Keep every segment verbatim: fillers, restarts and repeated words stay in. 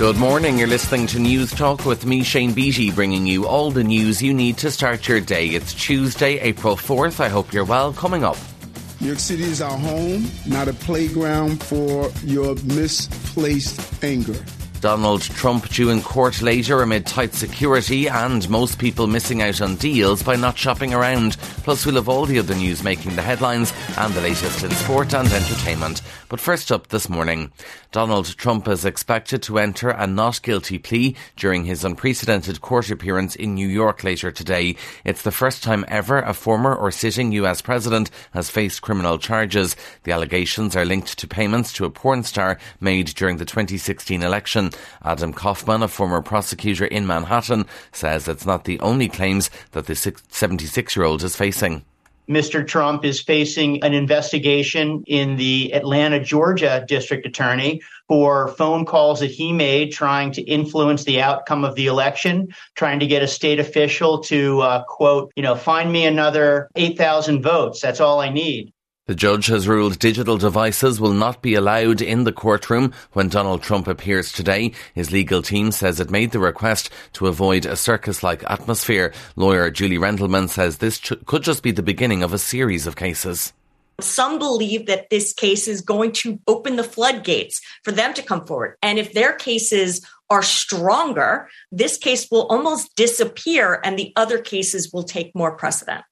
Good morning, you're listening to News Talk with me, Shane Beattie, bringing you all the news you need to start your day. It's Tuesday, April fourth. I hope you're well. Coming up. New York City is our home, not a playground for your misplaced anger. Donald Trump due in court later amid tight security and most people missing out on deals by not shopping around. Plus, we'll have all the other news making the headlines and the latest in sport and entertainment. But first up this morning, Donald Trump is expected to enter a not guilty plea during his unprecedented court appearance in New York later today. It's the first time ever a former or sitting U S president has faced criminal charges. The allegations are linked to payments to a porn star made during the twenty sixteen election. Adam Kaufman, a former prosecutor in Manhattan, says it's not the only claims that the seventy-six-year-old is facing. Mister Trump is facing an investigation in the Atlanta, Georgia district attorney for phone calls that he made trying to influence the outcome of the election, trying to get a state official to, uh, quote, you know, find me another eight thousand votes. That's all I need. The judge has ruled digital devices will not be allowed in the courtroom when Donald Trump appears today. His legal team says it made the request to avoid a circus-like atmosphere. Lawyer Julie Rendelman says this ch- could just be the beginning of a series of cases. Some believe that this case is going to open the floodgates for them to come forward. And if their cases are stronger, this case will almost disappear and the other cases will take more precedent.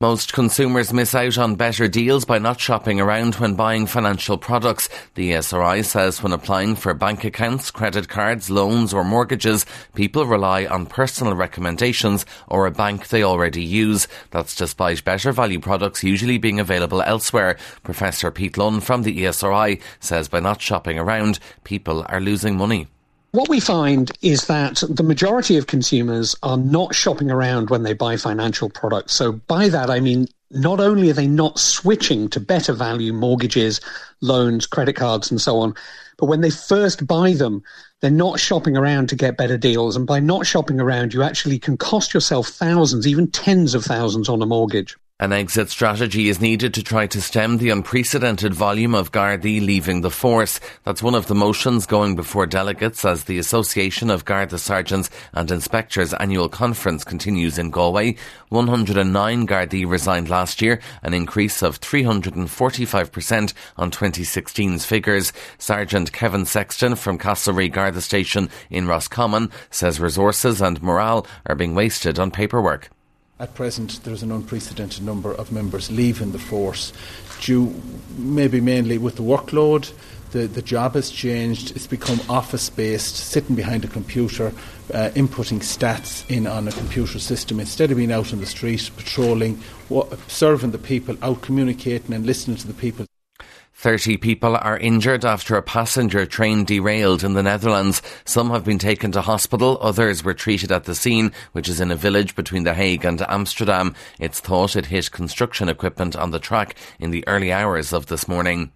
Most consumers miss out on better deals by not shopping around when buying financial products. The E S R I says when applying for bank accounts, credit cards, loans or mortgages, people rely on personal recommendations or a bank they already use. That's despite better value products usually being available elsewhere. Professor Pete Lunn from the E S R I says by not shopping around, people are losing money. What we find is that the majority of consumers are not shopping around when they buy financial products. So by that, I mean, not only are they not switching to better value mortgages, loans, credit cards, and so on, but when they first buy them, they're not shopping around to get better deals. And by not shopping around, you actually can cost yourself thousands, even tens of thousands on a mortgage. An exit strategy is needed to try to stem the unprecedented volume of Gardaí leaving the force. That's one of the motions going before delegates as the Association of Garda Sergeants and Inspectors annual conference continues in Galway. one hundred nine Gardaí resigned last year, an increase of three hundred forty-five percent on twenty sixteen's figures. Sergeant Kevin Sexton from Castlereagh Garda Station in Roscommon says resources and morale are being wasted on paperwork. At present, there is an unprecedented number of members leaving the force, due maybe mainly with the workload. The, the job has changed. It's become office-based, sitting behind a computer, uh, inputting stats in on a computer system instead of being out on the street, patrolling, serving the people, out communicating and listening to the people. thirty people are injured after a passenger train derailed in the Netherlands. Some have been taken to hospital, others were treated at the scene, which is in a village between The Hague and Amsterdam. It's thought it hit construction equipment on the track in the early hours of this morning.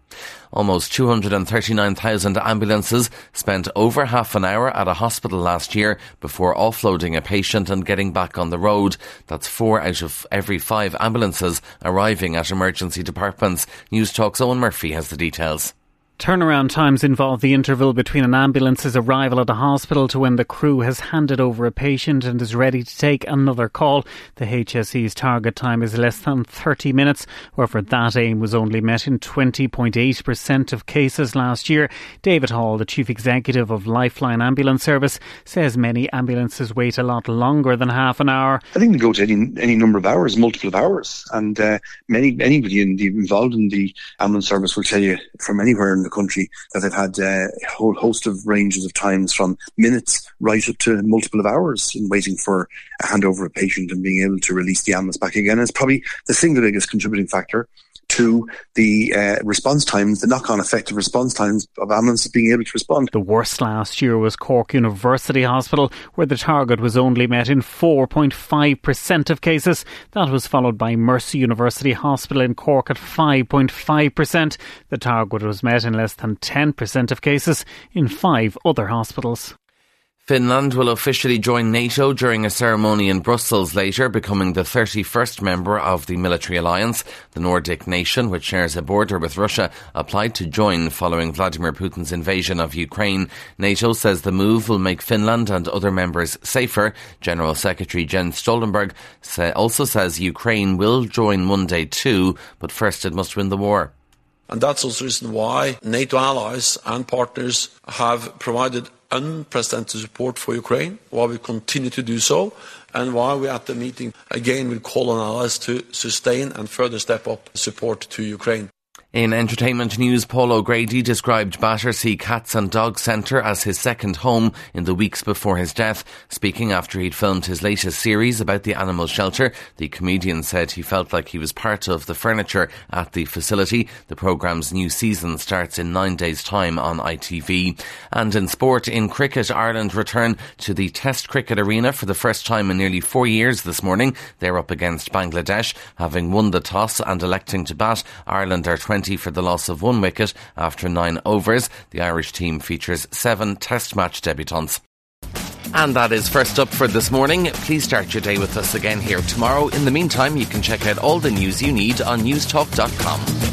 Almost two hundred thirty-nine thousand ambulances spent over half an hour at a hospital last year before offloading a patient and getting back on the road. That's four out of every five ambulances arriving at emergency departments. News Talk's Owen Murphy has the details. Turnaround times involve the interval between an ambulance's arrival at a hospital to when the crew has handed over a patient and is ready to take another call. The H S E's target time is less than thirty minutes. However, that aim was only met in twenty point eight percent of cases last year. David Hall, the chief executive of Lifeline Ambulance Service, says many ambulances wait a lot longer than half an hour. I think they go to any, any number of hours, multiple of hours. And uh, many anybody in the, involved in the ambulance service will tell you from anywhere in the country that they've had uh, a whole host of ranges of times from minutes right up to multiple of hours in waiting for a handover of a patient and being able to release the ambulance back again. It's probably the single biggest contributing factor to the uh, response times, the knock-on effect of response times of ambulances being able to respond. The worst last year was Cork University Hospital, where the target was only met in four point five percent of cases. That was followed by Mercy University Hospital in Cork at five point five percent. The target was met in less than ten percent of cases in five other hospitals. Finland will officially join NATO during a ceremony in Brussels later, becoming the thirty-first member of the military alliance. The Nordic nation, which shares a border with Russia, applied to join following Vladimir Putin's invasion of Ukraine. NATO says the move will make Finland and other members safer. General Secretary Jens Stoltenberg also says Ukraine will join one day too, but first it must win the war. And that's also the reason why NATO allies and partners have provided unprecedented support for Ukraine, why we continue to do so, and why we at the meeting again will call on allies to sustain and further step up support to Ukraine. In entertainment news, Paul O'Grady described Battersea Cats and Dogs Centre as his second home in the weeks before his death. Speaking after he'd filmed his latest series about the animal shelter, the comedian said he felt like he was part of the furniture at the facility. The programme's new season starts in nine days' time on I T V. And in sport, in cricket, Ireland return to the Test cricket arena for the first time in nearly four years this morning. They're up against Bangladesh. Having won the toss and electing to bat, Ireland are for the loss of one wicket after nine overs. The Irish team features seven Test match debutants. And that is First Up for this morning. Please start your day with us again here tomorrow. In the meantime, you can check out all the news you need on newstalk dot com.